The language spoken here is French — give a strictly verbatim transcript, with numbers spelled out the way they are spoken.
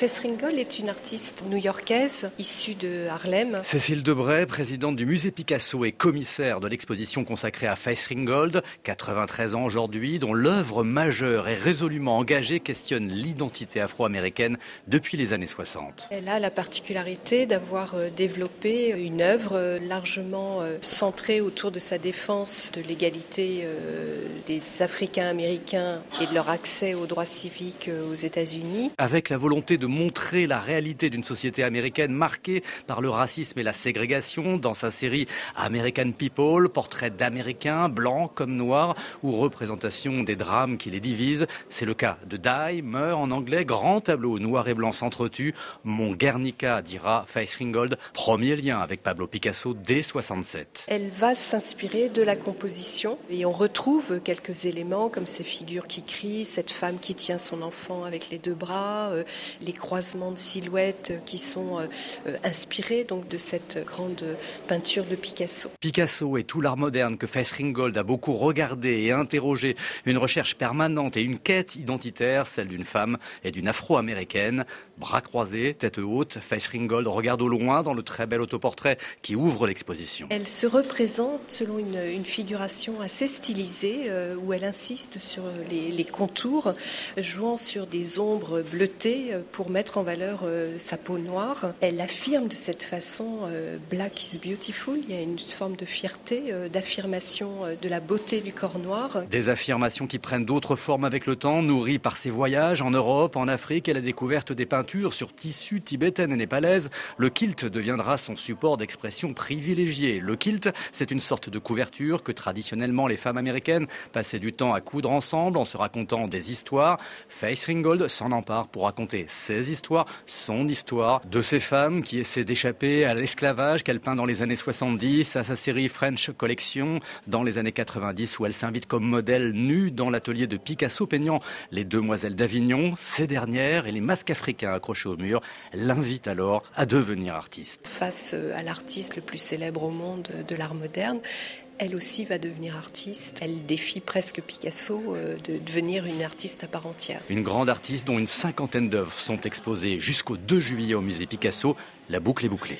Faith Ringgold est une artiste new-yorkaise issue de Harlem. Cécile Debray, présidente du musée Picasso et commissaire de l'exposition consacrée à Faith Ringgold, quatre-vingt-treize ans aujourd'hui, dont l'œuvre majeure et résolument engagée questionne l'identité afro-américaine depuis les années soixante. Elle a la particularité d'avoir développé une œuvre largement centrée autour de sa défense de l'égalité des Africains-Américains et de leur accès aux droits civiques aux États-Unis. Avec la volonté de montrer la réalité d'une société américaine marquée par le racisme et la ségrégation, dans sa série American People, portraits d'Américains, blancs comme noirs, ou représentation des drames qui les divisent. C'est le cas de Die meurt en anglais, grand tableau noir et blanc s'entretue. Mon Guernica, dira Faith Ringgold, premier lien avec Pablo Picasso dès soixante-sept. Elle va s'inspirer de la composition et on retrouve quelques éléments comme ces figures qui crient, cette femme qui tient son enfant avec les deux bras, euh, les croisements de silhouettes qui sont euh, euh, inspirés donc de cette grande peinture de Picasso. Picasso et tout l'art moderne que Faith Ringgold a beaucoup regardé et interrogé, une recherche permanente et une quête identitaire, celle d'une femme et d'une afro-américaine. Bras croisés, tête haute, Faith Ringgold regarde au loin dans le très bel autoportrait qui ouvre l'exposition. Elle se représente selon une, une figuration assez stylisée euh, où elle insiste sur les, les contours, jouant sur des ombres bleutées pour mettre en valeur euh, sa peau noire. Elle affirme de cette façon euh, « Black is beautiful ». Il y a une forme de fierté, euh, d'affirmation euh, de la beauté du corps noir. Des affirmations qui prennent d'autres formes avec le temps, nourries par ses voyages en Europe, en Afrique et la découverte des peintures sur tissu tibétaine et népalaise. Le kilt deviendra son support d'expression privilégié. Le kilt, c'est une sorte de couverture que traditionnellement les femmes américaines passaient du temps à coudre ensemble en se racontant des histoires. Faith Ringgold s'en empare pour raconter ses histoires, son histoire, de ces femmes qui essaient d'échapper à l'esclavage qu'elle peint dans les années soixante-dix, à sa série French Collection dans les années quatre-vingt-dix où elle s'invite comme modèle nue dans l'atelier de Picasso peignant Les Demoiselles d'Avignon. Ces dernières et les masques africains accrochés au mur l'invitent alors à devenir artiste. Face à l'artiste le plus célèbre au monde de l'art moderne, elle aussi va devenir artiste. Elle défie presque Picasso de devenir une artiste à part entière. Une grande artiste dont une cinquantaine d'œuvres sont exposées jusqu'au deux juillet au musée Picasso. La boucle est bouclée.